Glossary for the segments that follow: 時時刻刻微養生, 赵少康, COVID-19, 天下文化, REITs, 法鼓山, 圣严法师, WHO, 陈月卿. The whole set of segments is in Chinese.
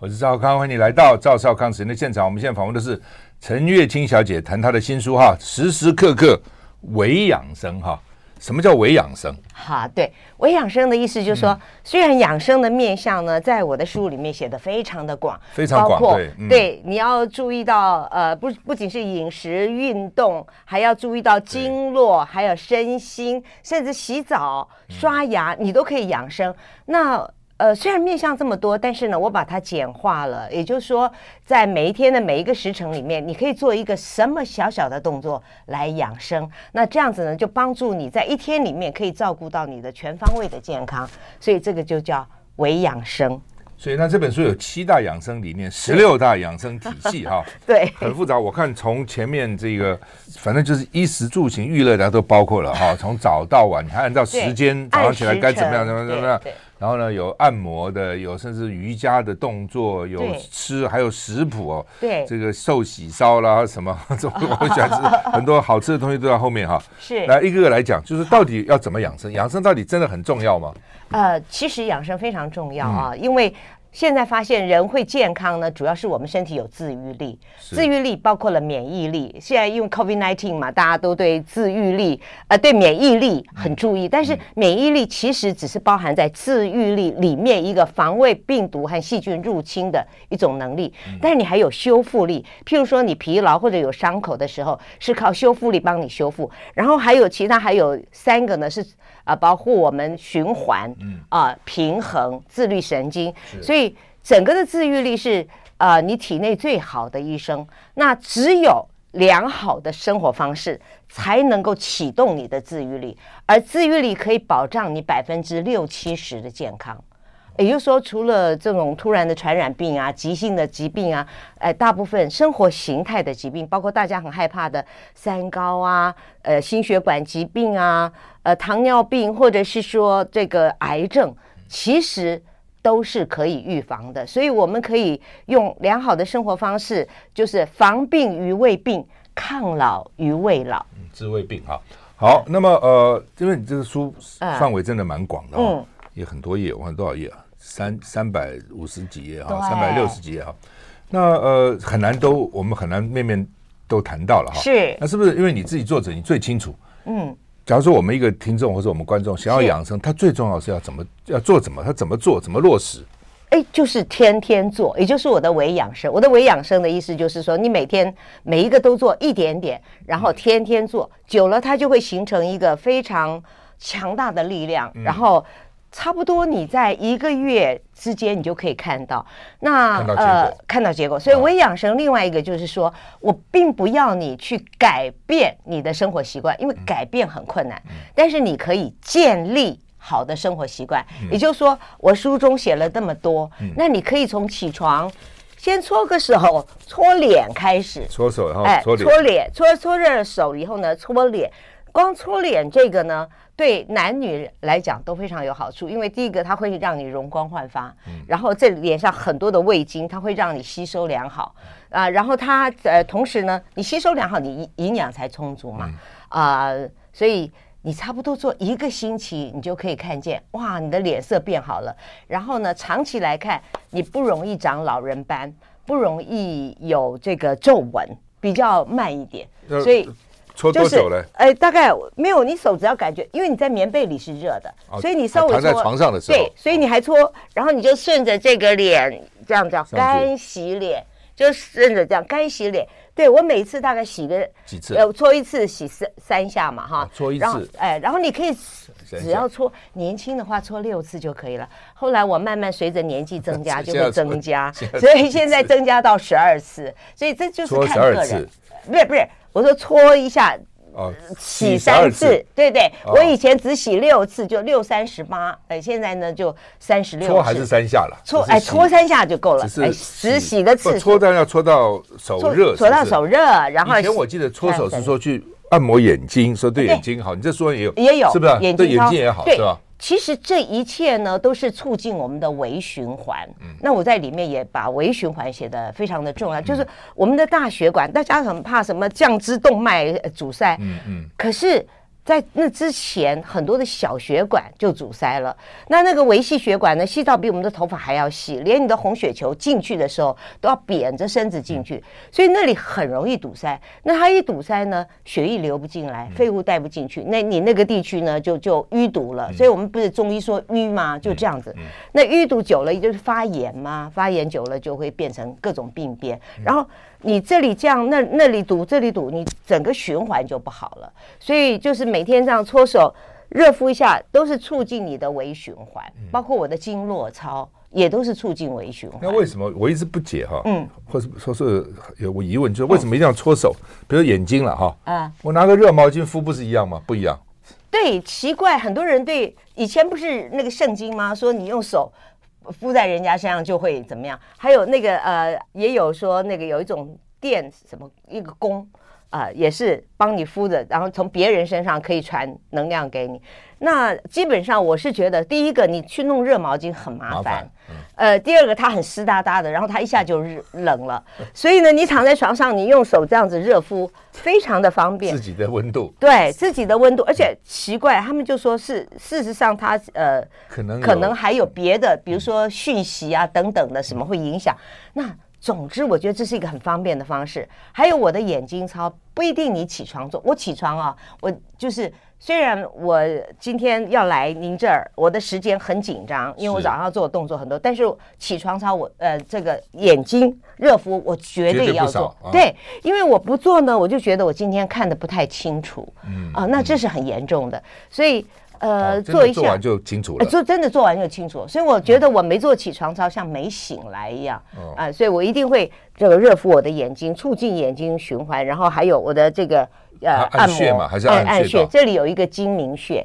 我是赵少康，欢迎你来到赵少康时间的现场。我们现在访问的是陈月卿小姐，谈她的新书哈，时时刻刻微养生哈。什么叫微养生？好，对，微养生的意思就是说，虽然养生的面向呢，在我的书里面写的非常的广，非常广，包括对，你要注意到不仅是饮食、运动，还要注意到经络，还有身心，甚至洗澡、刷牙，你都可以养生。那虽然面向这么多，但是呢，我把它简化了。也就是说，在每一天的每一个时程里面，你可以做一个什么小小的动作来养生。那这样子呢，就帮助你在一天里面可以照顾到你的全方位的健康。所以这个就叫微养生。所以那这本书有7大养生理念，16大养生体系哈。对，很复杂。我看从前面这个，反正就是衣食住行娱乐的都包括了哈。从早到晚，你还按照时间，早上起来该怎么样怎么样。然后呢，有按摩的，有甚至瑜伽的动作，有吃，还有食谱哦。对，这个寿喜烧啦，什么，我想吃很多好吃的东西都在后面哈。是，来一个个来讲，就是到底要怎么养生？养生到底真的很重要吗？其实养生非常重要啊，因为现在发现人会健康呢，主要是我们身体有自愈力，自愈力包括了免疫力。现在因为 COVID-19 嘛，大家都对自愈力、对免疫力很注意，但是免疫力其实只是包含在自愈力里面一个防卫病毒和细菌入侵的一种能力。但是你还有修复力，譬如说你疲劳或者有伤口的时候，是靠修复力帮你修复。然后还有其他还有3个呢是保护我们循环平衡、自律神经。所以整个的自愈力是你体内最好的医生。那只有良好的生活方式才能够启动你的自愈力，而自愈力可以保障你60-70%的健康。也就是说，除了这种突然的传染病啊、急性的疾病啊，大部分生活形态的疾病，包括大家很害怕的3高啊、心血管疾病啊、糖尿病，或者是说这个癌症，其实都是可以预防的。所以我们可以用良好的生活方式，就是防病于未病，抗老于未老，治未病哈。好，那么因为你这个书范围真的蛮广的哦。也很多页，我看多少页啊？350几页啊，360几页啊。那很难都，我们很难面面都谈到了哈。是，那是不是因为你自己作者，你最清楚？假如说我们一个听众或者我们观众想要养生，他最重要是要怎么做，怎么落实？就是天天做，也就是我的微养生。我的微养生的意思就是说，你每天每一个都做一点点，然后天天做，久了它就会形成一个非常强大的力量，然后差不多你在1个月之间你就可以看到看到结果。所以微养生另外一个就是说，我并不要你去改变你的生活习惯，因为改变很困难，但是你可以建立好的生活习惯。也就是说，我书中写了这么多，那你可以从起床先搓个手，搓脸开始，搓手，搓脸，搓热手以后呢，搓脸。光搓脸这个呢，对男女来讲都非常有好处，因为第一个它会让你容光焕发，然后这脸上很多的味精，它会让你吸收良好然后它同时呢，你吸收良好，你营养才充足嘛所以你差不多做1个星期，你就可以看见哇，你的脸色变好了。然后呢，长期来看，你不容易长老人斑，不容易有这个皱纹，比较慢一点，所以。搓多久嘞？大概没有，你手只要感觉，因为你在棉被里是热的，所以你稍微搓。躺在床上的时候。对，所以你还搓，然后你就顺着这个脸这样叫干洗脸，就顺着这样干洗脸。对，我每次大概洗个几次？搓一次洗3下嘛，哈。搓一次。然后你可以只要搓，年轻的话搓6次就可以了。后来我慢慢随着年纪增加就会增加，所以现在增加到12次。所以这就是看个人。不是。我说搓一下，洗3次，对，我以前只洗6次，就6×38，现在呢就36。搓还是3下了，搓3下就够了，只洗的次数。搓到要搓到手热，搓到手热，然后以前我记得搓手是说去按摩眼睛，说对眼睛好，你这说也有，是不是？对眼睛也好，是吧？其实这一切呢，都是促进我们的微循环。那我在里面也把微循环写得非常的重要，就是我们的大血管，大家很怕什么降脂动脉阻塞，可是在那之前，很多的小血管就阻塞了。那个微细血管呢，细到比我们的头发还要细，连你的红血球进去的时候都要扁着身子进去，所以那里很容易堵塞。那它一堵塞呢，血液流不进来，废物带不进去，那你那个地区呢就淤堵了。所以我们不是中医说淤吗？就这样子。那淤堵久了就是发炎嘛，发炎久了就会变成各种病变。然后你这里这样，那里堵，这里堵，你整个循环就不好了。所以就是每天这样搓手热敷一下，都是促进你的微循环，包括我的经络操也都是促进微循环。那为什么我一直不解哈？或者说是有我疑问，就是为什么一定要搓手？比如眼睛了哈，我拿个热毛巾敷不是一样吗？不一样。对，奇怪，很多人对以前不是那个圣经吗？说你用手敷在人家身上就会怎么样？还有那个也有说那个有一种电什么一个弓也是帮你敷的，然后从别人身上可以传能量给你。那基本上我是觉得，第一个你去弄热毛巾很麻烦，第二个它很湿哒哒的，然后它一下就冷了，所以呢，你躺在床上，你用手这样子热敷，非常的方便。自己的温度，对自己的温度，而且奇怪，他们就说是事实上它可能还有别的，比如说讯息啊等等的什么会影响那。总之我觉得这是一个很方便的方式。还有我的眼睛操，不一定你起床做。我起床啊，我就是虽然我今天要来您这儿，我的时间很紧张，因为我早上要做的动作很多，但是起床操我这个眼睛热敷我绝对要做。对，因为我不做呢，我就觉得我今天看得不太清楚那这是很严重的。所以做一下，做完就清楚了。真的做完就清楚，所以我觉得我没做起床操像没醒来一样所以我一定会这个热敷我的眼睛，促进眼睛循环，然后还有我的这个按穴嘛，还是按穴。这里有一个睛明穴，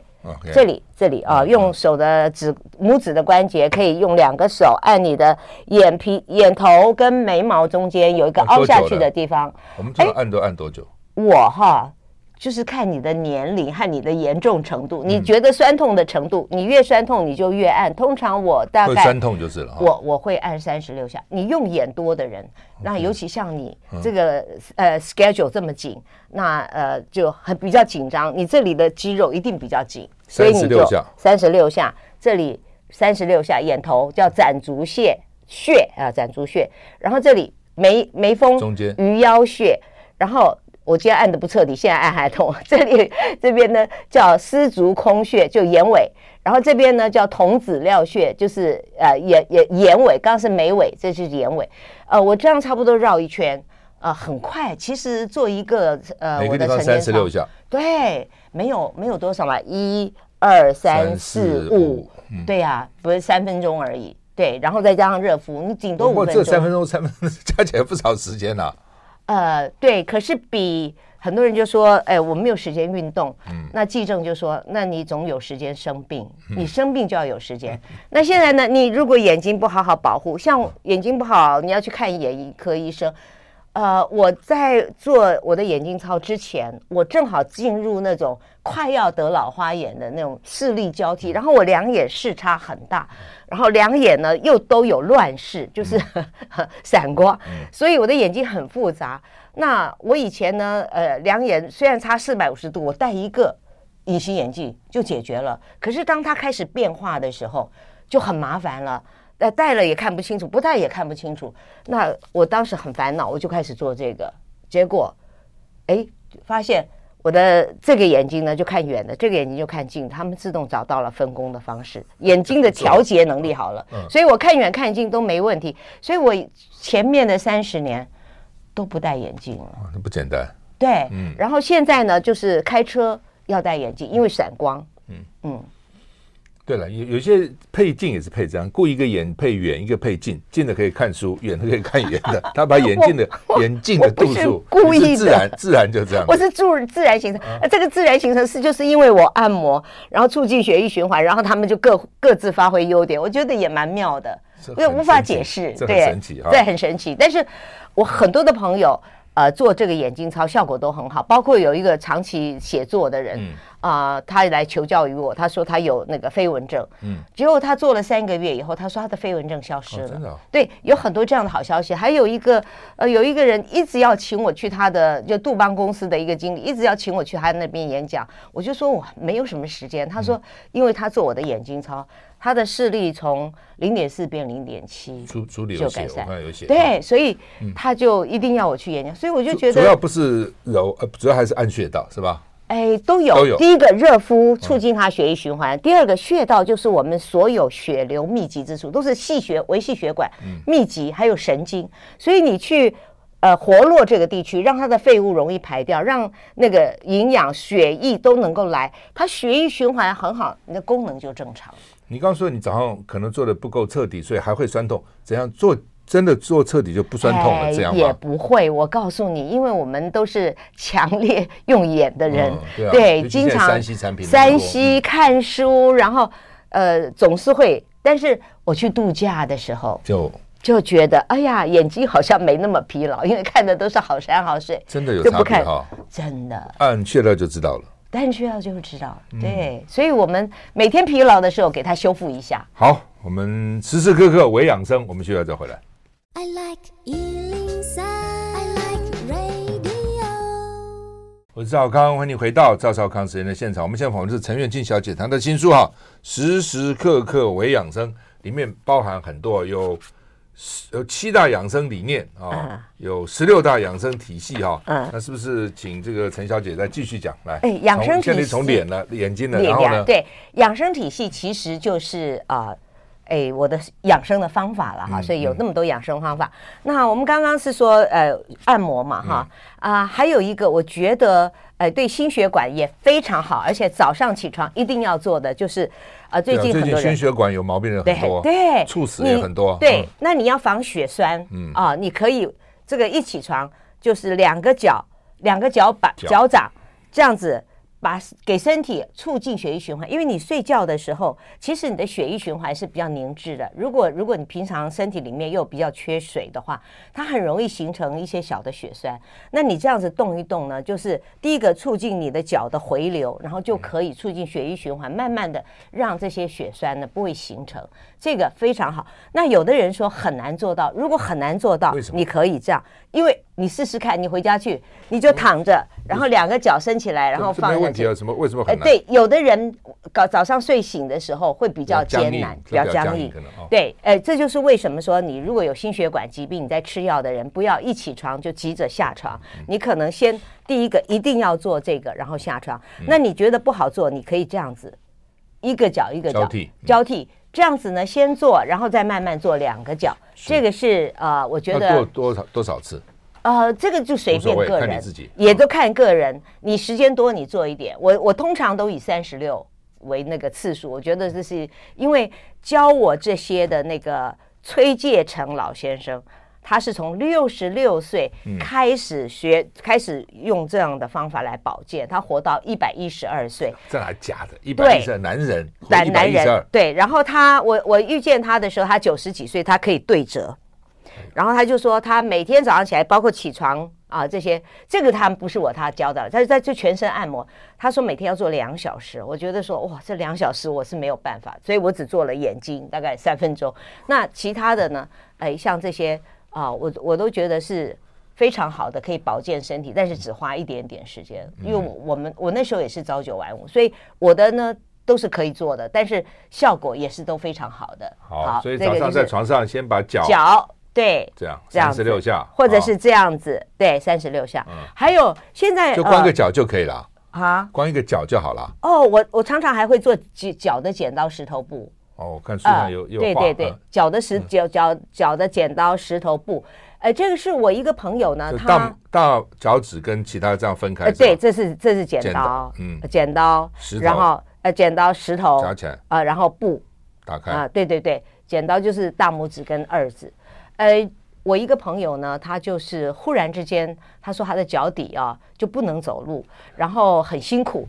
这里用手的拇指的关节，可以用两个手按你的眼头跟眉毛中间有一个凹下去的地方。我们这个按多久？我哈。就是看你的年龄和你的严重程度，你觉得酸痛的程度，你越酸痛你就越按。通常我大概酸痛就是了，我会按36下。你用眼多的人，那尤其像你这个schedule 这么紧，那就很比较紧张，你这里的肌肉一定比较紧，所以你就36下，这里36下，眼头叫攒竹穴攒竹穴，然后这里眉峰中间鱼腰穴，然后。我今天按的不彻底，现在按还痛。这边呢叫丝竹空穴，就眼尾，然后这边呢叫瞳子髎穴，就是眼尾，刚刚是眉尾，这是眼尾。我这样差不多绕一圈，很快。其实做一个我的晨间操，对，没有多少嘛，1、2、3、4、5，对呀，不是3分钟而已，对，然后再加上热敷，你顶多5分钟。不过这3分钟加起来不少时间啊。对，可是比很多人就说，哎，我没有时间运动。那纪政就说，那你总有时间生病，你生病就要有时间。那现在呢，你如果眼睛不好好保护，像眼睛不好，你要去看眼科医生。我在做我的眼睛操之前，我正好进入那种快要得老花眼的那种视力交替，然后我两眼视差很大，然后两眼呢又都有乱视，就是散光，所以我的眼睛很复杂。那我以前呢，两眼虽然差450度，我戴一个隐形眼镜就解决了。可是当它开始变化的时候，就很麻烦了。戴了也看不清楚，不戴也看不清楚。那我当时很烦恼，我就开始做这个，结果，哎，发现我的这个眼睛呢就看远的，这个眼睛就看近，他们自动找到了分工的方式，眼睛的调节能力好了，所以我看远看近都没问题。所以我前面的30年都不戴眼镜了，那不简单。对，然后现在呢，就是开车要戴眼镜，因为散光。对了，有些配镜也是配这样，故意一个眼配远，一个配近，近的可以看书，远的可以看远的。他把眼镜的度数故意的，自然就这样。我是自然形成，这个自然形成是就是因为我按摩，然后促进血液循环，然后他们就各自发挥优点，我觉得也蛮妙的，因为无法解释，对，这很神奇，但是我很多的朋友。做这个眼睛操效果都很好，包括有一个长期写作的人啊，他来求教于我，他说他有那个飞蚊症，结果他做了3个月以后，他说他的飞蚊症消失了。真的？对，有很多这样的好消息。还有一个有一个人一直要请我去他的，就杜邦公司的一个经理，一直要请我去他那边演讲，我就说我没有什么时间。他说因为他做我的眼睛操，他的视力从0.4变0.7，就改善。对，所以他就一定要我去演讲，所以我就觉得主要不是揉，主要还是按穴道，是吧？哎，都有。第一个热敷促进他血液循环，第二个穴道就是我们所有血流密集之处，都是细血、微细血管密集，还有神经，所以你去。活络这个地区，让它的废物容易排掉，让那个营养、血液都能够来，它血液循环很好，你的功能就正常。你刚说你早上可能做的不够彻底，所以还会酸痛，怎样做？真的做彻底就不酸痛了，这样吗？也不会，我告诉你，因为我们都是强烈用眼的人，对，经常山西看书，然后总是会。但是我去度假的时候就觉得哎呀，眼睛好像没那么疲劳，因为看的都是好山好水，真的有差别哈，真的。按穴道就知道了，按穴道就知道了，对。所以我们每天疲劳的时候给它修复一下。好，我们时时刻刻微养生，我们需要再回来。I like 103， I like radio。 我是赵康，欢迎你回到赵少康时间的现场。我们现在访问的是陈远近小姐，她的新书哈，时时刻刻微养生，里面包含很多有7大养生理念啊，有16大养生体系哈。那是不是请这个陈小姐再继续讲来？哎，养生体系从脸了、眼睛了，然后呢？对，养生体系其实就是哎，我的养生的方法了哈。所以有那么多养生方法。那我们刚刚是说按摩嘛哈啊，还有一个我觉得对心血管也非常好，而且早上起床一定要做的就是。最近很多人心血管有毛病的人很多，对，猝死也很多。对，那你要防血栓啊，你可以这个一起床就是两个脚掌这样子，把给身体促进血液循环。因为你睡觉的时候，其实你的血液循环是比较凝滞的。如果你平常身体里面又比较缺水的话，它很容易形成一些小的血栓。那你这样子动一动呢，就是第一个促进你的脚的回流，然后就可以促进血液循环，慢慢的让这些血栓呢不会形成，这个非常好。那有的人说很难做到，如果很难做到，你可以这样，因为你试试看，你回家去你就躺着，然后两个脚伸起来，然后放下去。没问题啊，什么为什么很难？对，有的人早上睡醒的时候会比较艰难，比较僵硬。对，这就是为什么说你如果有心血管疾病，你在吃药的人不要一起床就急着下床，你可能先第一个一定要做这个，然后下床。那你觉得不好做，你可以这样子，一个脚一个脚交替。这样子呢，先做，然后再慢慢做两个脚。这个是我觉得做多少次？这个就随便个人，也都看个人。你时间多，你做一点。我通常都以36为那个次数。我觉得这是因为教我这些的那个崔介成老先生，他是从66岁开始学，开始用这样的方法来保健，他活到112岁。这哪假的？112男人，对。然后我遇见他的时候，他90几岁，他可以对折。然后他就说，他每天早上起来，包括起床啊这些，这个他不是他教的，他就全身按摩。他说每天要做2小时，我觉得说哇，这2小时我是没有办法，所以我只做了眼睛大概3分钟。那其他的呢，像这些我都觉得是非常好的，可以保健身体，但是只花一点点时间。因为我那时候也是朝9晚5，所以我的呢。都是可以做的，但是效果也是都非常好的。好，所以早上在床上先把脚对这样36下，或者是这样子，对，36下。还有现在就光个脚就可以了啊，光一个脚就好了。哦，我常常还会做脚的剪刀石头布。哦，我看书上有对对对，脚的剪刀石头布。这个是我一个朋友呢，他大脚趾跟其他这样分开。对，这是剪刀，然后。剪刀石头夹起来啊，然后布打开啊，对对对，剪刀就是大拇指跟2指，我一个朋友呢，他就是忽然之间，他说他的脚底啊就不能走路，然后很辛苦，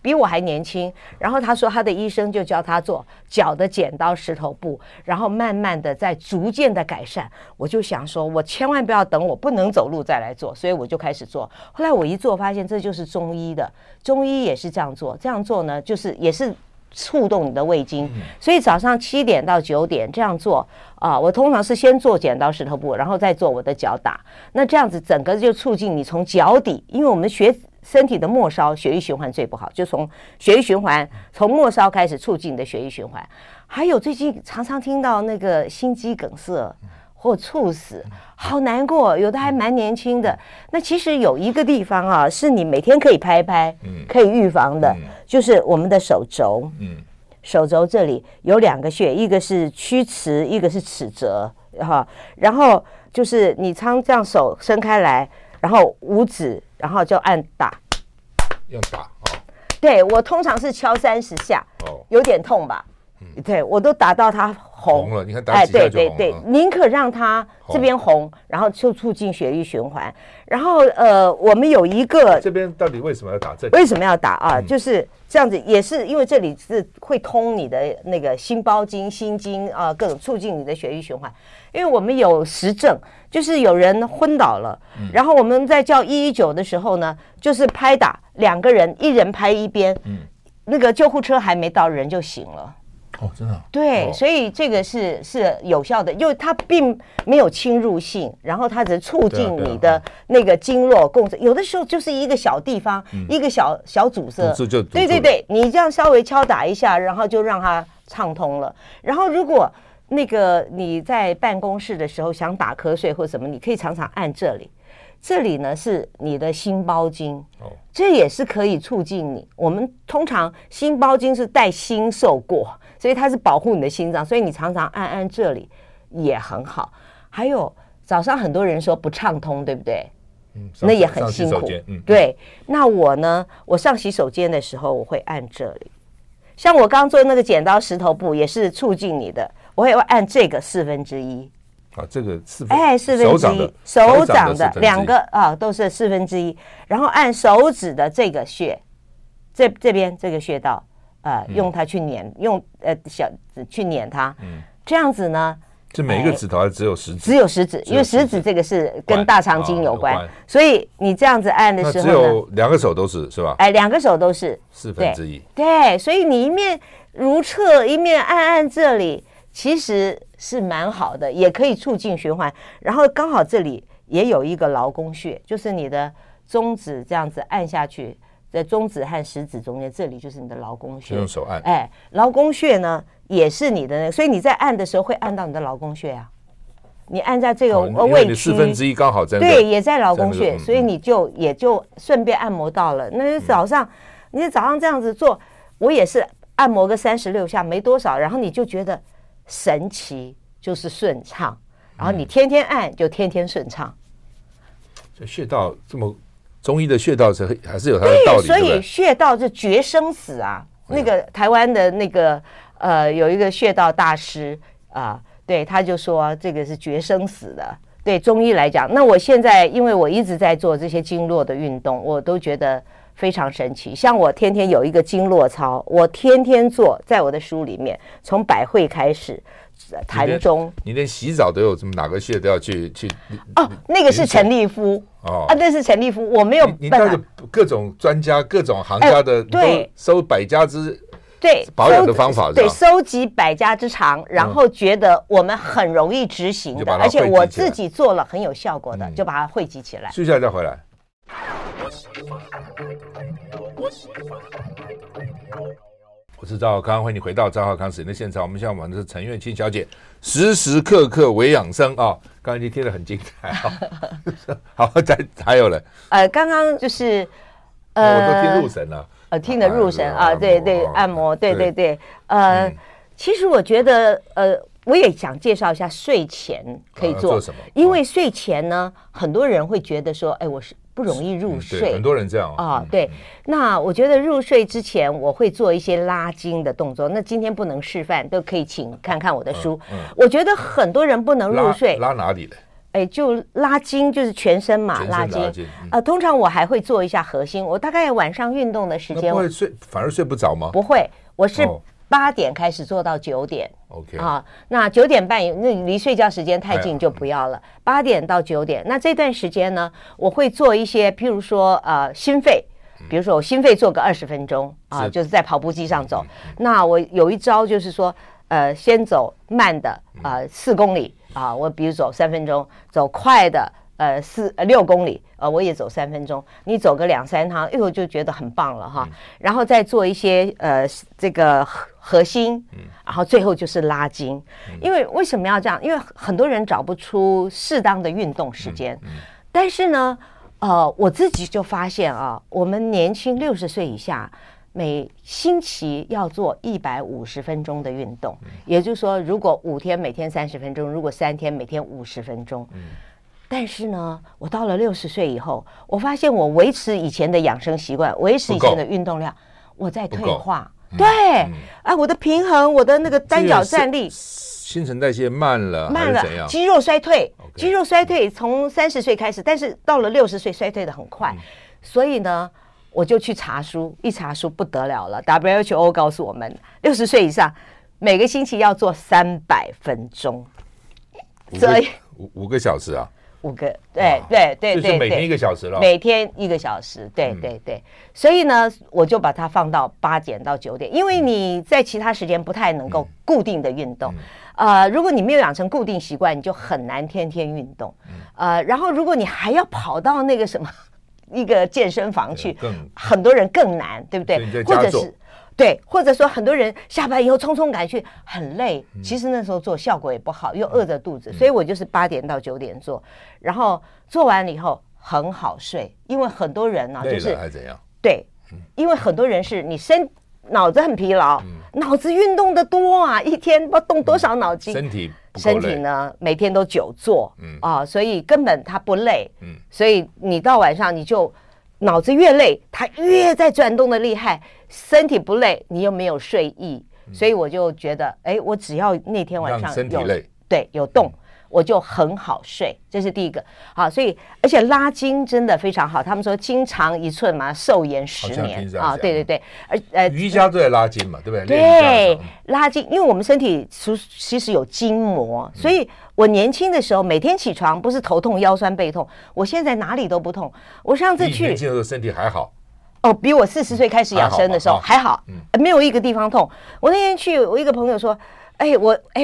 比我还年轻。然后他说他的医生就教他做脚的剪刀石头布，然后慢慢的在逐渐的改善。我就想说，我千万不要等我不能走路再来做，所以我就开始做。后来我一做发现这就是中医的，中医也是这样做，这样做呢就是也是触动你的胃经，所以早上7点到9点这样做啊。我通常是先做剪刀石头布，然后再做我的脚打。那这样子整个就促进你从脚底，因为我们学身体的末梢血液循环最不好，就从血液循环从末梢开始促进你的血液循环。还有最近常常听到那个心肌梗塞或猝死，好难过，有的还蛮年轻的。那其实有一个地方啊，是你每天可以拍一拍，可以预防的，就是我们的手肘。手肘这里有2个穴，一个是曲池，一个是尺泽哈。然后就是你常这样手伸开来，然后五指，然后就按打，用打哦。对，我通常是敲30下，哦，有点痛吧。对，我都打到它红了，你看打几下就红了。哎，对对对，宁可让它这边红，然后就促进血液循环。然后我们有一个这边到底为什么要打这里？为什么要打啊？就是这样子，也是因为这里是会通你的那个心包经、心经啊，各种促进你的血液循环。因为我们有实证，就是有人昏倒了，然后我们在叫119的时候呢，就是拍打2个人，一人拍一边，那个救护车还没到，人就醒了。哦，真的啊？对，所以这个是有效的，因为它并没有侵入性，然后它只是促进你的那个经络共振。有的时候就是一个小地方，一个小阻塞，对对对，你这样稍微敲打一下，然后就让它畅通了。然后如果那个你在办公室的时候想打瞌睡或什么，你可以常常按这里。这里呢是你的心包经，这也是可以促进你。我们通常心包经是带心受过，所以它是保护你的心脏，所以你常常按这里也很好。还有早上很多人说不畅通，对不对？那也很辛苦。对，那我呢，我上洗手间的时候我会按这里，像我刚做那个剪刀石头布也是促进你的，我会按这个1/4。啊，这个4分之1，手掌的2个啊，都是1/4，然后按手指的这个穴，这边这个穴道啊，用它去捻，用小指去捻它，这样子呢，这每一个指头还只有食指，因为食指这个是跟大肠经有关，所以你这样子按的时候，只有2个手都是吧？哎，2个手都是1/4，对，所以你一面如厕一面按这里，其实是蛮好的，也可以促进循环。然后刚好这里也有一个劳宫穴，就是你的中指这样子按下去，在中指和食指中间，这里就是你的劳宫穴。用手按。哎，劳宫穴呢也是你的，所以你在按的时候会按到你的劳宫穴啊。你按在这个位置，1/4刚好在对，也在劳宫穴，所以你就也就顺便按摩到了。那你早上这样子做，我也是按摩个36下，没多少，然后你就觉得神奇，就是顺畅，然后你天天按就天天顺畅。所以穴道这么中医的穴道是还是有它的道理，对，所以穴道是决生死啊。那个台湾的那个有一个穴道大师啊，对，他就说这个是决生死的。对中医来讲，那我现在因为我一直在做这些经络的运动，我都觉得非常神奇。像我天天有一个经络操，我天天做，在我的书里面从百会开始谈中。你连洗澡都有什么哪个穴都要去哦，那个是陈立夫哦，那是陈立夫，我没有办法。你带着各种专家各种行家的，对，收100家之对保养的方法，对，收集100家之长，然后觉得我们很容易执行的，而且我自己做了很有效果的，就把它汇集起来。休息一下再回来。我是赵少康，欢迎你回到赵少康时间的现场。我们现在玩的是陈月卿小姐时时刻刻为养生啊，刚才已经听得很精彩啊。好，还有嘞，刚刚就是我都听入神了，听得入神啊，对对，按摩，对对对，其实我觉得我也想介绍一下睡前可以做什么，因为睡前呢，很多人会觉得说，哎，我是不容易入睡，很多人这样啊。对，那我觉得入睡之前我会做一些拉筋的动作。那今天不能示范，都可以请看看我的书。我觉得很多人不能入睡，拉哪里的？就拉筋，就是全身嘛，拉筋。通常我还会做一下核心，我大概晚上运动的时间。不会睡，反而睡不着吗？不会，我是8点开始做到9点。OK 啊，那9点半，那离睡觉时间太近就不要了。8点到9点，那这段时间呢，我会做一些，譬如说心肺。比如说我心肺做个20分钟啊，就是在跑步机上走。那我有一招就是说，先走慢的4公里啊，我比如走3分钟，走快的6公里，我也走3分钟。你走个2-3趟，哎呦就觉得很棒了哈。然后再做一些这个核心，然后最后就是拉筋。因为为什么要这样？因为很多人找不出适当的运动时间，但是呢。我自己就发现啊，我们年轻60岁以下，每星期要做150分钟的运动，也就是说，如果5天每天30分钟，如果3天每天50分钟。但是呢，我到了60岁以后，我发现我维持以前的养生习惯，维持以前的运动量，我在退化。对，我的平衡，我的那个单脚站立。新陈代谢慢了，还是怎样？肌肉衰退， okay, 肌肉衰退从30岁开始，但是到了60岁衰退的很快，所以呢，我就去查书，一查书不得了了。WHO 告诉我们，60岁以上每个星期要做300分钟，所以5个小时啊，5个，对对对对，就是每天1个小时了，每天1个小时，对对对。所以呢，我就把它放到8点到9点，因为你在其他时间不太能够固定的运动。如果你没有养成固定习惯，你就很难天天运动。然后如果你还要跑到那个什么一个健身房去，很多人更难，对不对？或者是对，或者说很多人下班以后匆匆赶去，很累。其实那时候做效果也不好，又饿着肚子，所以我就是8点到9点做，然后做完了以后很好睡，因为很多人呢就是还怎样？对，因为很多人是你脑子很疲劳，脑子运动的多啊，一天不动多少脑筋，身体呢每天都久坐，所以根本它不累，所以你到晚上你就脑子越累，它越在转动的厉害，身体不累，你又没有睡意，所以我就觉得，哎，我只要那天晚上身体累，对，有动，我就很好睡，这是第一个。好，所以而且拉筋真的非常好，他们说筋长1寸嘛，寿延10年啊，对对对，瑜伽都在拉筋嘛，对不对？对，拉筋，因为我们身体其实有筋膜，所以我年轻的时候每天起床不是头痛、腰酸、背痛，我现在哪里都不痛。我上次去年轻的时候身体还好。哦，比我40岁开始养生的时候还好，没有一个地方痛。我那天去，我一个朋友说，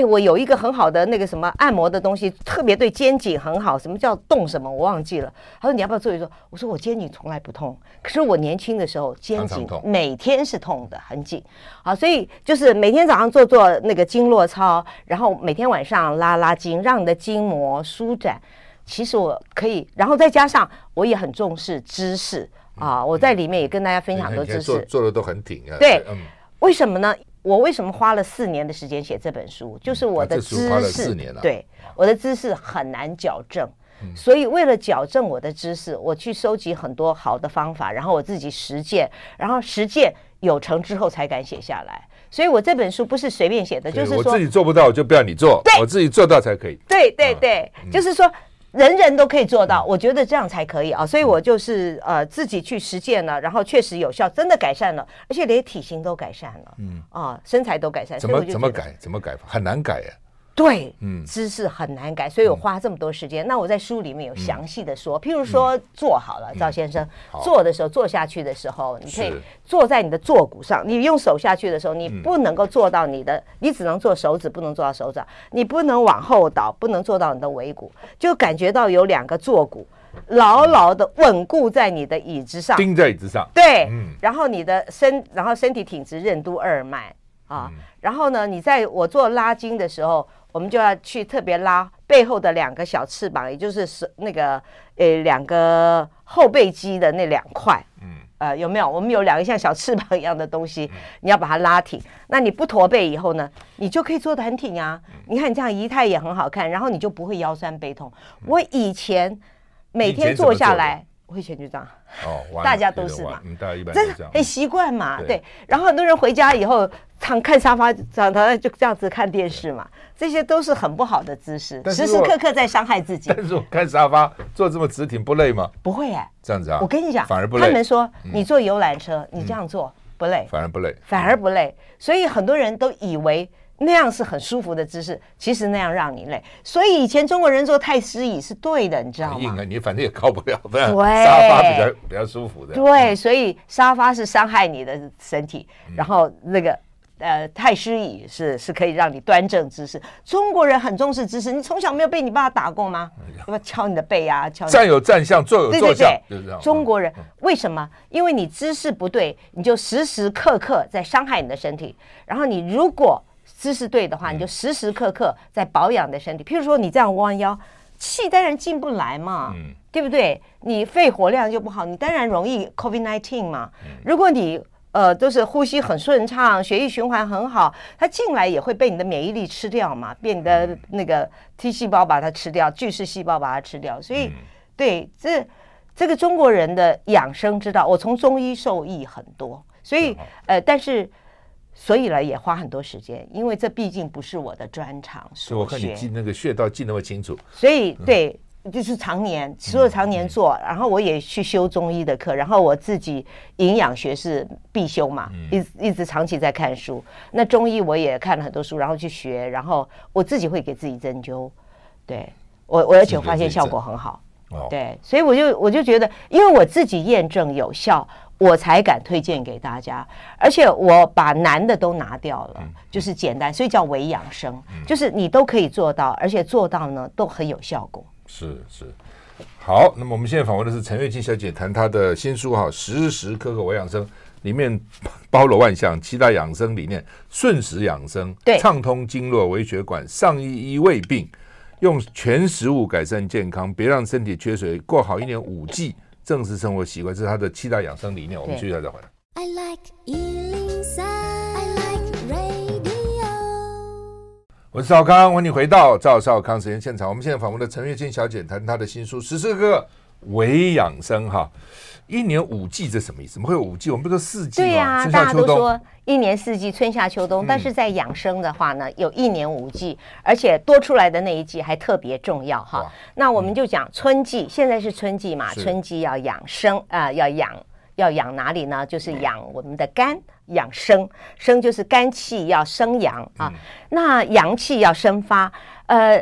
我有一个很好的那个什么按摩的东西，特别对肩颈很好，什么叫动什么我忘记了。他说你要不要做一做？我说我肩颈从来不痛，可是我年轻的时候肩颈每天是痛的，很紧。好，所以就是每天早上做那个经络操，然后每天晚上拉筋，让你的筋膜舒展。其实我可以，然后再加上我也很重视姿势啊，我在里面也跟大家分享很多姿势，做的都很挺啊。对，为什么呢？我为什么花了4年的时间写这本书？就是我的姿势，对，我的姿势很难矫正，所以为了矫正我的姿势，我去收集很多好的方法，然后我自己实践，然后实践有成之后才敢写下来。所以我这本书不是随便写的，就是说我自己做不到，我就不要你做，我自己做到才可以。对对对，就是说人人都可以做到，我觉得这样才可以啊。所以我就是自己去实践了，然后确实有效，真的改善了，而且连体型都改善了，身材都改善。怎么改？很难改啊。对，姿势很难改，所以我花这么多时间。那我在书里面有详细的说，譬如说坐好了，赵先生坐的时候，坐下去的时候，你可以坐在你的坐骨上。你用手下去的时候，你不能够坐到你的，你只能坐手指，不能坐到手掌。你不能往后倒，不能坐到你的尾骨，就感觉到有2个坐骨牢牢的稳固在你的椅子上，钉在椅子上。对，然后你的身体挺直，任督二脉啊。然后呢，你在我做拉筋的时候。我们就要去特别拉背后的2个小翅膀，也就是那个2个后背肌的那2块，有没有？我们有2个像小翅膀一样的东西，你要把它拉挺。那你不驼背以后呢，你就可以坐得很挺啊。你看你这样仪态也很好看，然后你就不会腰酸背痛。我以前每天坐下来，会选局长，哦，大家都是嘛，大家一般都这样，很习惯嘛，对。然后很多人回家以后躺看沙发，躺在就这样子看电视嘛，这些都是很不好的姿势，时时刻刻在伤害自己。但是我看沙发坐这么直挺不累吗？不会哎，这样子啊，我跟你讲，反而不累。他们说你坐游览车，你这样坐不累，反而不累，反而不累。所以很多人都以为那样是很舒服的姿势，其实那样让你累。所以以前中国人做太师椅是对的，你知道吗？硬啊，你反正也靠不了，不然沙发比较舒服的。对，所以沙发是伤害你的身体，然后那个太师椅是可以让你端正姿势。中国人很重视姿势，你从小没有被你爸打过吗？要敲你的背啊，敲你。站有站相，坐有坐相，对对对。中国人为什么？因为你姿势不对，你就时时刻刻在伤害你的身体。然后你如果姿势对的话，你就时时刻刻在保养你的身体。譬如说你这样弯腰，气当然进不来嘛，对不对？你肺活量就不好，你当然容易 COVID-19 嘛。如果你都是呼吸很顺畅，血液循环很好，它进来也会被你的免疫力吃掉嘛，被你的那个 T 细胞把它吃掉，巨噬细胞把它吃掉。所以，对这个中国人的养生之道，我从中医受益很多。所以，但是。所以呢，也花很多时间，因为这毕竟不是我的专长。所以我看你记那个穴道记那么清楚。所以对，就是常年，除了常年做，然后我也去修中医的课，然后我自己营养学是必修嘛，一直长期在看书。那中医我也看了很多书，然后去学，然后我自己会给自己针灸。对我而且发现效果很好。对，所以我就觉得，因为我自己验证有效。我才敢推荐给大家，而且我把难的都拿掉了，就是简单，所以叫微养生，就是你都可以做到，而且做到呢都很有效果。是是，好，那么我们现在访问的是陈月卿小姐，谈她的新书哈，《时时刻刻微养生》，里面包罗万象，七大养生理念，顺时养生，对，畅通经络、微血管，上医医未病，用全食物改善健康，别让身体缺水，过好一年五季。正式生活习惯，这是他的七大养生理念。我们继续再回来。I like 103, I like radio。我是赵康，欢迎你回到赵少康时间现场。我们现在访问的陈月卿小姐谈她的新书《十四个微养生》哈。一年五季这什么意思？怎么会有五季？我们不是四季吗？对啊，大家都说一年四季，春夏秋冬。但是在养生的话呢，有一年五季，而且多出来的那一季还特别重要哈。那我们就讲春季，现在是春季嘛，春季要养生啊，要养哪里呢？就是养我们的肝，养生，生就是肝气要生阳啊，那阳气要生发。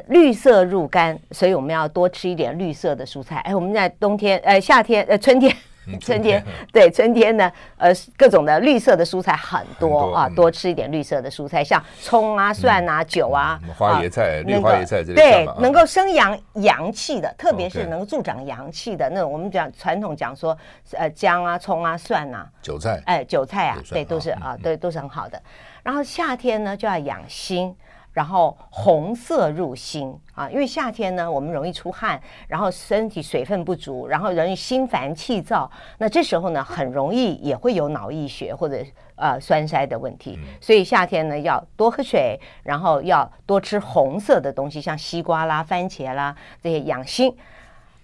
绿色入肝，所以我们要多吃一点绿色的蔬菜。哎，我们在冬天、夏天、春天，对，春天呢，各种的绿色的蔬菜很多啊，多吃一点绿色的蔬菜，像葱啊、蒜啊、韭啊、花椰菜、绿花椰菜这些，对，能够生阳气的，特别是能够助长阳气的那种。我们讲传统讲说，姜啊、葱啊、蒜啊、韭菜，哎，韭菜啊，对，都是啊，对，都是很好的。然后夏天呢，就要养心。然后红色入心啊，因为夏天呢我们容易出汗，然后身体水分不足，然后容易心烦气躁，那这时候呢很容易也会有脑溢血或者栓塞的问题，所以夏天呢要多喝水，然后要多吃红色的东西，像西瓜啦、番茄啦这些养心。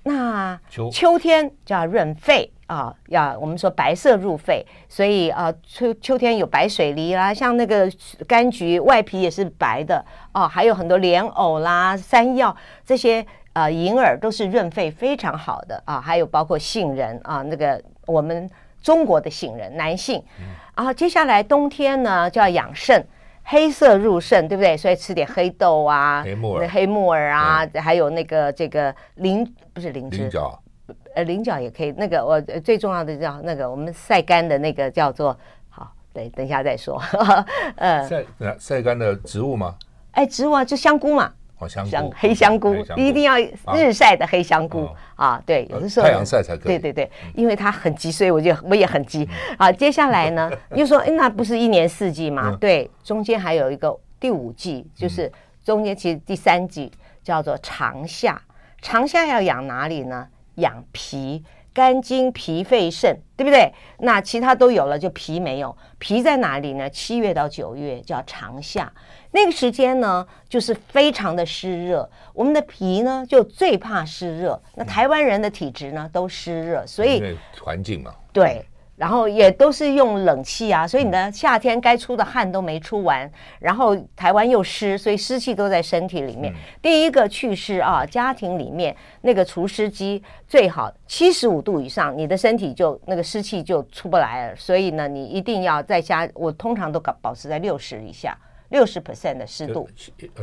那秋天就要润肺啊，要我们说白色入肺，所以啊，秋天有白水梨啦，像那个柑橘外皮也是白的啊，还有很多莲藕啦、山药这些银耳都是润肺非常好的啊，还有包括杏仁啊，那个我们中国的杏仁南杏啊。接下来冬天呢就要养肾。黑色入肾，对不对？所以吃点黑豆啊，黑木耳啊，还有那个这个菱角，菱角也可以。那个我最重要的叫那个我们晒干的那个叫做好，对，等一下再说。晒干的植物吗？哎，植物啊，就香菇嘛。哦，黑香菇一定要日晒的黑香菇啊，对，有的时候太阳晒才可以。对对对，因为它很急，所以我也很急啊。接下来呢，又说那不是一年四季嘛？对，中间还有一个第五季，就是中间其实第三季叫做长夏。长夏要养哪里呢？养脾，肝经、脾、肺、肾，对不对？那其他都有了，就脾没有。脾在哪里呢？7月到9月叫长夏，那个时间呢，就是非常的湿热。我们的脾呢，就最怕湿热。那台湾人的体质呢，都湿热，所以因为环境嘛，对。然后也都是用冷气啊，所以你的夏天该出的汗都没出完，然后台湾又湿，所以湿气都在身体里面。第一个祛湿啊，家庭里面那个除湿机最好75度以上，你的身体就那个湿气就出不来了。所以呢，你一定要在家，我通常都保持在60以下。60% 的湿度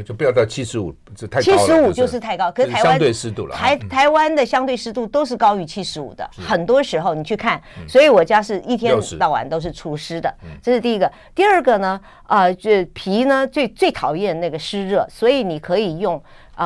就不要到75，这太高了。75就是太高，可是台湾相对湿度了。台湾的相对湿度都是高于75的，很多时候你去看，所以我家是一天到晚都是除湿的，这是第一个。第二个呢，就脾呢最讨厌那个湿热，所以你可以用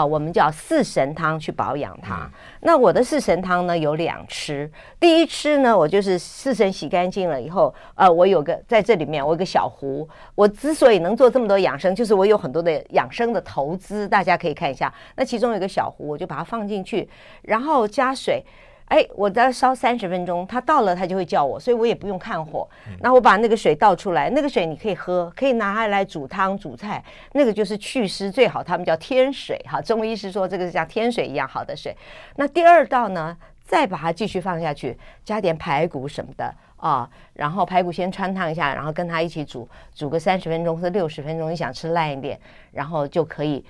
我们叫四神汤去保养它。那我的四神汤呢有2吃，第一吃呢，我就是四神洗干净了以后，我有个在这里面，我有个小壶。我之所以能做这么多养生，就是我有很多的养生的投资，大家可以看一下。那其中有个小壶，我就把它放进去，然后加水。哎，我再烧30分钟，它到了它就会叫我，所以我也不用看火。那我把那个水倒出来，那个水你可以喝，可以拿它来煮汤煮菜，那个就是祛湿最好，他们叫天水哈。中医是说这个是像天水一样好的水。那第二道呢，再把它继续放下去，加点排骨什么的啊，然后排骨先汆烫一下，然后跟它一起煮个30分钟或者60分钟，你想吃烂一点，然后就可以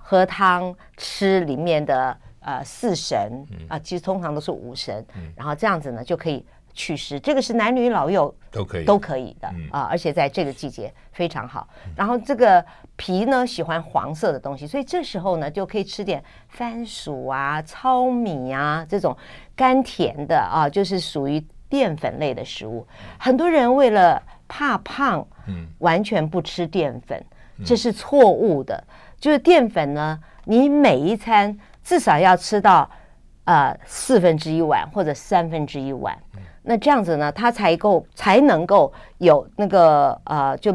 喝汤吃里面的。四神其实通常都是5神，然后这样子呢就可以祛湿，这个是男女老幼都可以的而且在这个季节非常好。然后这个脾呢喜欢黄色的东西，所以这时候呢就可以吃点番薯啊、糙米啊这种甘甜的就是属于淀粉类的食物。很多人为了怕胖，完全不吃淀粉，这是错误的。就是淀粉呢，你每一餐至少要吃到1/4碗或者1/3碗，那这样子呢，它才能够有那个就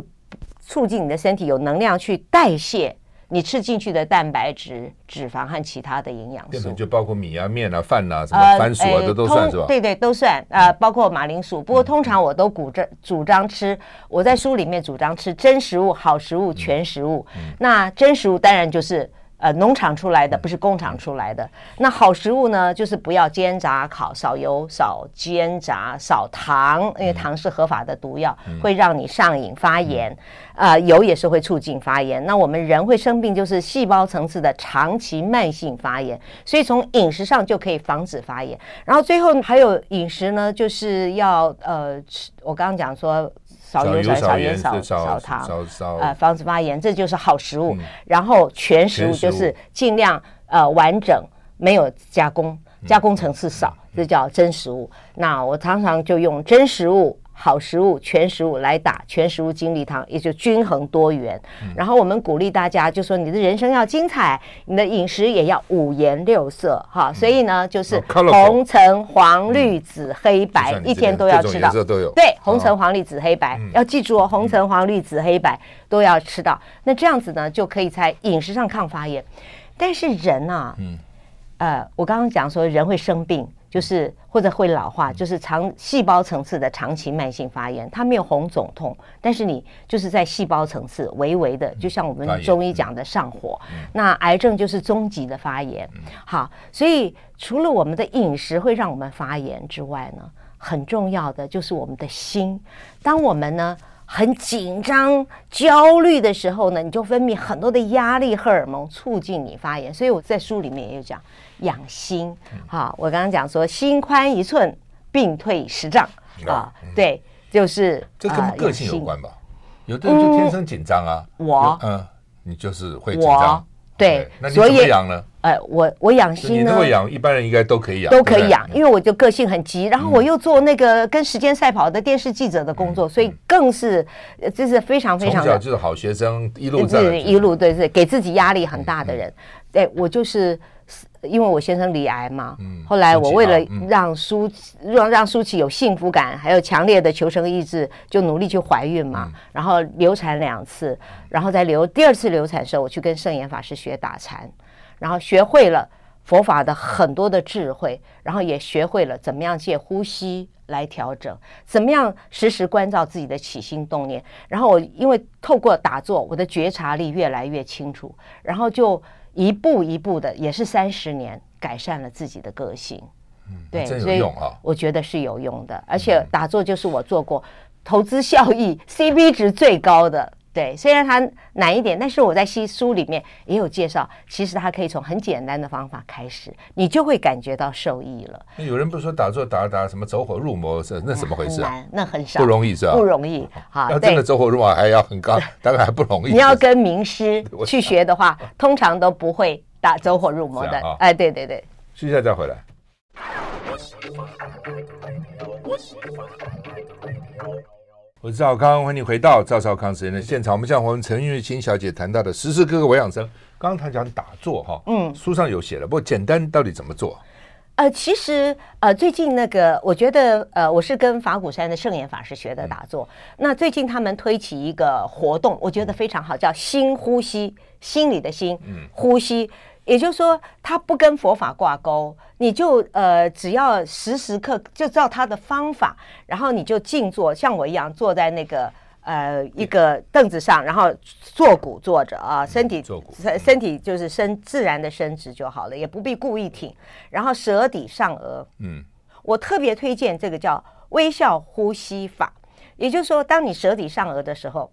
促进你的身体有能量去代谢你吃进去的蛋白质、脂肪和其他的营养素。淀粉就包括米啊、面啊、饭啊、什么番薯啊，这都算是吧？对对，都算包括马铃薯。不过通常我都主张吃，我在书里面主张吃真食物、好食物、全食物。那真食物当然就是。农场出来的，不是工厂出来的。那好食物呢，就是不要煎炸烤，少油少煎炸，少糖，因为糖是合法的毒药，会让你上瘾发炎。油也是会促进发炎。那我们人会生病，就是细胞层次的长期慢性发炎，所以从饮食上就可以防止发炎。然后最后还有饮食呢，就是要我刚刚讲说。少油少盐少糖，防止发炎，这就是好食物。然后全食物就是尽量完整，没有加工，加工层次少，这叫真食物。那我常常就用真食物、好食物、全食物来打全食物精力汤，也就均衡多元。然后我们鼓励大家，就说你的人生要精彩，你的饮食也要5颜6色哈。所以呢，就是红橙黄绿紫黑白，一天都要吃到。对，红橙黄绿紫黑白要记住哦，红橙黄绿紫黑白都要吃到。那这样子呢，就可以在饮食上抗发炎。但是人啊，我刚刚讲说人会生病。就是或者会老化，就是细胞层次的长期慢性发炎，它没有红肿痛，但是你就是在细胞层次微微的，就像我们中医讲的上火。那癌症就是终极的发炎。好，所以除了我们的饮食会让我们发炎之外呢，很重要的就是我们的心。当我们呢很紧张、焦虑的时候呢，你就分泌很多的压力荷尔蒙，促进你发炎。所以我在书里面也有讲养心。我刚刚讲说，心宽1寸，病退10丈啊。对，就是这跟个性有关吧？有的人就天生紧张啊。你就是会紧张。对，那你怎么养呢？我养心呢，你能够养，一般人应该都可以养，因为我就个性很急，然后我又做那个跟时间赛跑的电视记者的工作，所以更是这是非常非常的，从小就是好学生，一路对，是给自己压力很大的人。对，我就是因为我先生罹癌嘛，后来我为了让舒淇有幸福感，还有强烈的求生意志，就努力去怀孕嘛，然后流产2次，然后第二次流产的时候，我去跟圣严法师学打禅，然后学会了佛法的很多的智慧，然后也学会了怎么样借呼吸来调整，怎么样时时关照自己的起心动念。然后我因为透过打坐，我的觉察力越来越清楚，然后就一步一步的，也是30年改善了自己的个性。对，所以我觉得是有用的，而且打坐就是我做过投资效益 CP 值最高的。对，虽然它难一点，但是我在书里面也有介绍，其实它可以从很简单的方法开始，你就会感觉到受益了。有人不是说打坐打什么走火入魔，那怎么回事啊？那很少，不容易是吧？不容易。好，要真的走火入魔还要很高，当然还不容易。你要跟名师去学的话，通常都不会走火入魔的。哎，对对对。休息一下再回来。我是赵康，欢迎回到赵少康时间的现场。我们像我们陈月卿小姐谈到的时时刻刻微养生，刚刚她讲打坐哈，书上有写了，不过简单到底怎么做？其实最近那个我觉得我是跟法鼓山的圣严法师学的打坐。那最近他们推起一个活动，我觉得非常好，叫心呼吸，心里的心，呼吸。也就是说，它不跟佛法挂钩，你就只要时时刻就照它的方法，然后你就静坐，像我一样坐在那个一个凳子上，然后坐骨坐着啊，身体就是自然的伸直就好了，也不必故意挺，然后舌抵上颚。我特别推荐这个叫微笑呼吸法，也就是说，当你舌抵上颚的时候，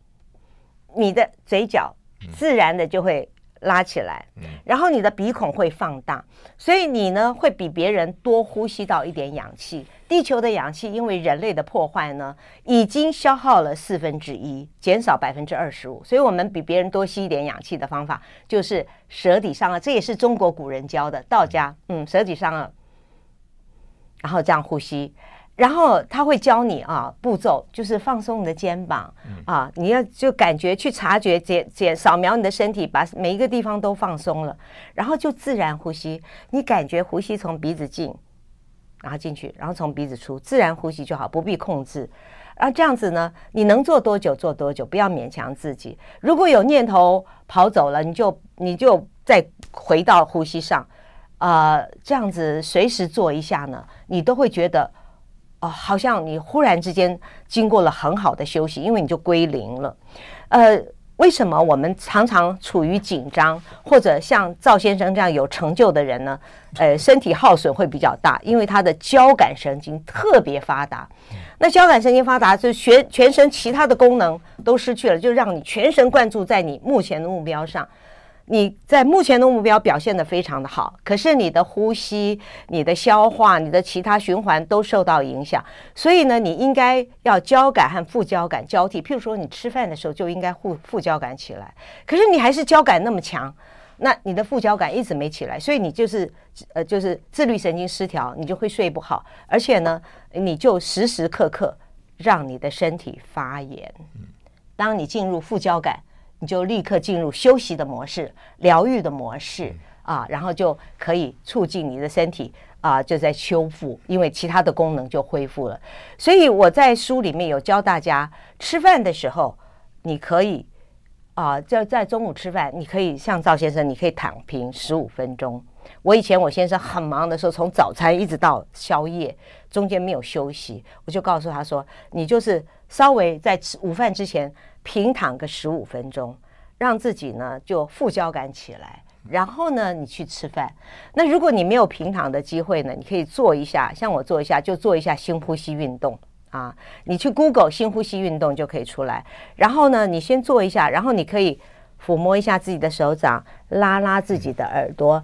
你的嘴角自然的就会拉起来，然后你的鼻孔会放大，所以你呢会比别人多呼吸到一点氧气。地球的氧气因为人类的破坏呢，已经消耗了1/4，减少25%，所以我们比别人多吸一点氧气的方法就是舌抵上颚，这也是中国古人教的，道家舌抵上颚，然后这样呼吸。然后他会教你啊步骤，就是放松你的肩膀啊，你要就感觉去察觉扫描你的身体，把每一个地方都放松了，然后就自然呼吸。你感觉呼吸从鼻子进，然后进去，然后从鼻子出，自然呼吸就好，不必控制。然后这样子呢，你能做多久做多久，不要勉强自己。如果有念头跑走了，你就再回到呼吸上，这样子随时做一下呢，你都会觉得。好像你忽然之间经过了很好的休息，因为你就归零了。为什么我们常常处于紧张，或者像赵先生这样有成就的人呢？身体耗损会比较大，因为他的交感神经特别发达。那交感神经发达，就全身其他的功能都失去了，就让你全神贯注在你目前的目标上。你在目前的目标表现得非常的好，可是你的呼吸、你的消化、你的其他循环都受到影响，所以呢，你应该要交感和副交感交替。譬如说，你吃饭的时候就应该副交感起来，可是你还是交感那么强，那你的副交感一直没起来，所以你就是自律神经失调，你就会睡不好，而且呢，你就时时刻刻让你的身体发炎。当你进入副交感，你就立刻进入休息的模式、疗愈的模式啊，然后就可以促进你的身体啊就在修复，因为其他的功能就恢复了。所以我在书里面有教大家，吃饭的时候你可以就在中午吃饭，你可以像赵先生，你可以躺平15分钟。我以前我先生很忙的时候，从早餐一直到宵夜，中间没有休息，我就告诉他说，你就是稍微在午饭之前平躺个15分钟，让自己呢就副交感起来，然后呢你去吃饭。那如果你没有平躺的机会呢，你可以做一下，像我做一下，就做一下深呼吸运动啊。你去 Google 深呼吸运动就可以出来。然后呢你先做一下，然后你可以抚摸一下自己的手掌，拉拉自己的耳朵，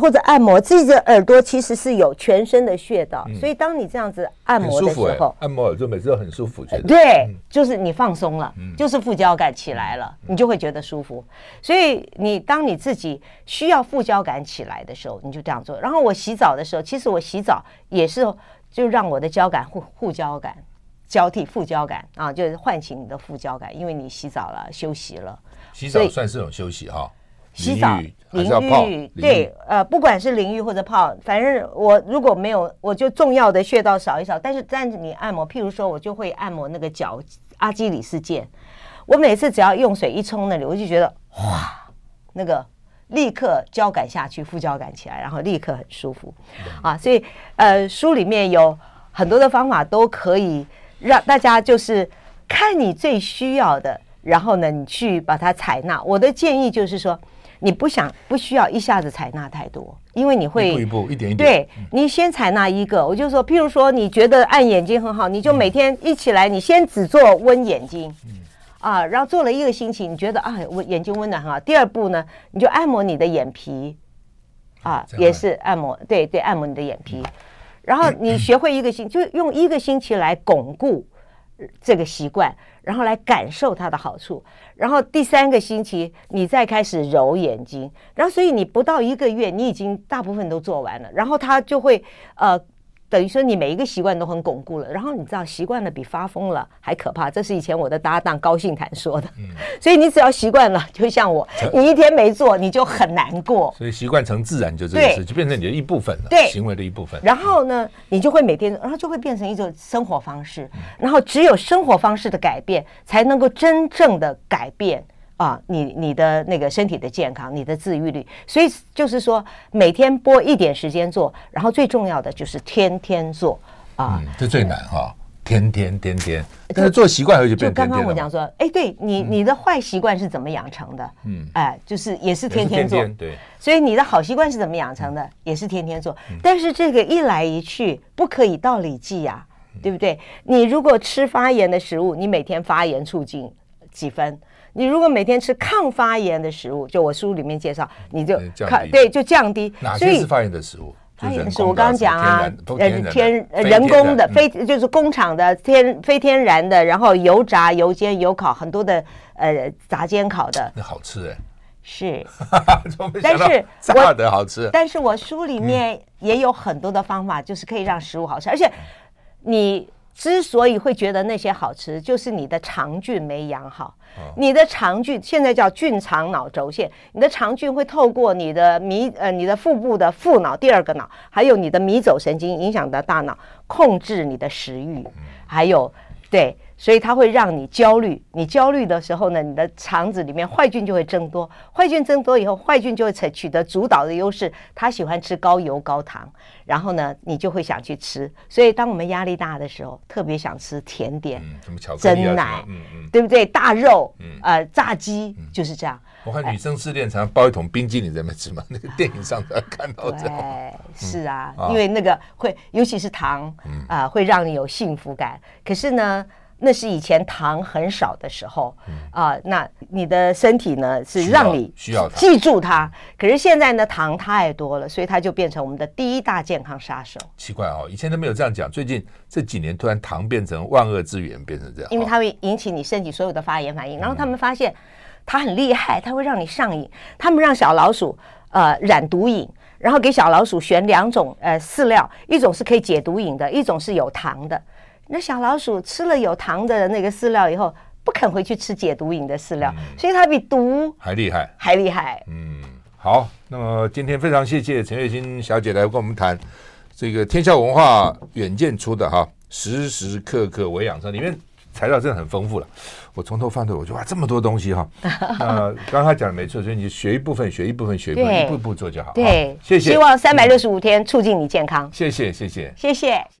或者按摩自己的耳朵，其实是有全身的穴道，所以当你这样子按摩的时候，按摩耳朵每次都很舒服，觉得对，就是你放松了，就是副交感起来了，你就会觉得舒服。所以当你自己需要副交感起来的时候，你就这样做。然后我洗澡的时候，其实我洗澡也是就让我的交感互交感交替副交感啊，就是唤醒你的副交感，因为你洗澡了，休息了。洗澡算是种休息哈，洗澡、淋浴，对，不管是淋浴或者泡，反正我如果没有，我就重要的穴道扫一扫。但是你按摩，譬如说我就会按摩那个脚阿基里斯腱，我每次只要用水一冲那里，我就觉得哇，那个立刻交感下去，副交感起来，然后立刻很舒服啊。所以书里面有很多的方法都可以让大家就是看你最需要的，然后呢你去把它采纳。我的建议就是说，你不需要一下子采纳太多，因为你会一步一步一点一点，对，你先采纳一个。我就说譬如说你觉得按眼睛很好，你就每天一起来你先只做温眼睛啊，然后做了一个星期你觉得啊我眼睛温暖很好，第二步呢你就按摩你的眼皮啊，也是按摩，对对，按摩你的眼皮，然后你学会一个星期，就用一个星期来巩固这个习惯，然后来感受它的好处，然后第三个星期你再开始揉眼睛，然后所以你不到一个月你已经大部分都做完了，然后它就会等于说你每一个习惯都很巩固了，然后你知道习惯了比发疯了还可怕，这是以前我的搭档高信坦说的所以你只要习惯了，就像我你一天没做你就很难过，所以习惯成自然，就这个事就变成你的一部分了，对，行为的一部分，然后呢你就会每天，然后就会变成一种生活方式，然后只有生活方式的改变才能够真正的改变啊，你的那个身体的健康，你的自愈力，所以就是说每天拨一点时间做，然后最重要的就是天天做啊，这最难哈，天天，但是做习惯后就变天天了。就刚刚我讲说，哎，对你的坏习惯是怎么养成的？哎，就是也是天天做，对。所以你的好习惯是怎么养成的？也是天天做，但是这个一来一去不可以道理记呀，对不对？你如果吃发炎的食物，你每天发炎促进几分？你如果每天吃抗发炎的食物，就我书里面介绍，你就对，就降低。哪些是发炎的食物？发炎的食物我刚刚讲啊，人工的，非就是工厂的，非天然的，然后油炸、油煎、油烤，很多的炸煎烤的。那好吃哎。是，但是炸的好吃。但是我书里面也有很多的方法，就是可以让食物好吃，而且你之所以会觉得那些好吃，就是你的肠菌没养好。你的肠菌现在叫菌肠脑轴线，你的肠菌会透过你的腹部的腹脑第二个脑，还有你的迷走神经影响的大脑，控制你的食欲，还有对，所以它会让你焦虑。你焦虑的时候呢，你的肠子里面坏菌就会增多，坏菌增多以后，坏菌就会取得主导的优势，它喜欢吃高油高糖，然后呢，你就会想去吃。所以当我们压力大的时候，特别想吃甜点、什么巧克力、真奶，对不对？大肉、炸鸡，就是这样。我看女生失恋常常包一桶冰激凌在那边吃嘛，那个电影上才看到这样。对，是啊，因为那个会，尤其是糖啊，会让你有幸福感。可是呢，那是以前糖很少的时候啊，那你的身体呢是让你记住它。可是现在呢，糖太多了，所以它就变成我们的第一大健康杀手。奇怪哦，以前都没有这样讲，最近这几年突然糖变成万恶之源，变成这样。因为它会引起你身体所有的发炎反应，然后他们发现它很厉害，它会让你上瘾。他们让小老鼠染毒瘾，然后给小老鼠选两种饲料，一种是可以解毒瘾的，一种是有糖的。那小老鼠吃了有糖的那个饲料以后，不肯回去吃解毒瘾的饲料，所以它比毒还厉害，还厉害。好，那么今天非常谢谢陈月卿小姐来跟我们谈这个天下文化远见出的哈，时时刻刻为养生，里面材料真的很丰富了。我从头翻到尾，我就哇这么多东西哈。刚刚讲的没错，所以你学一部分，一步一步做就好。对，谢谢。希望365天促进你健康。谢谢，谢谢，谢谢。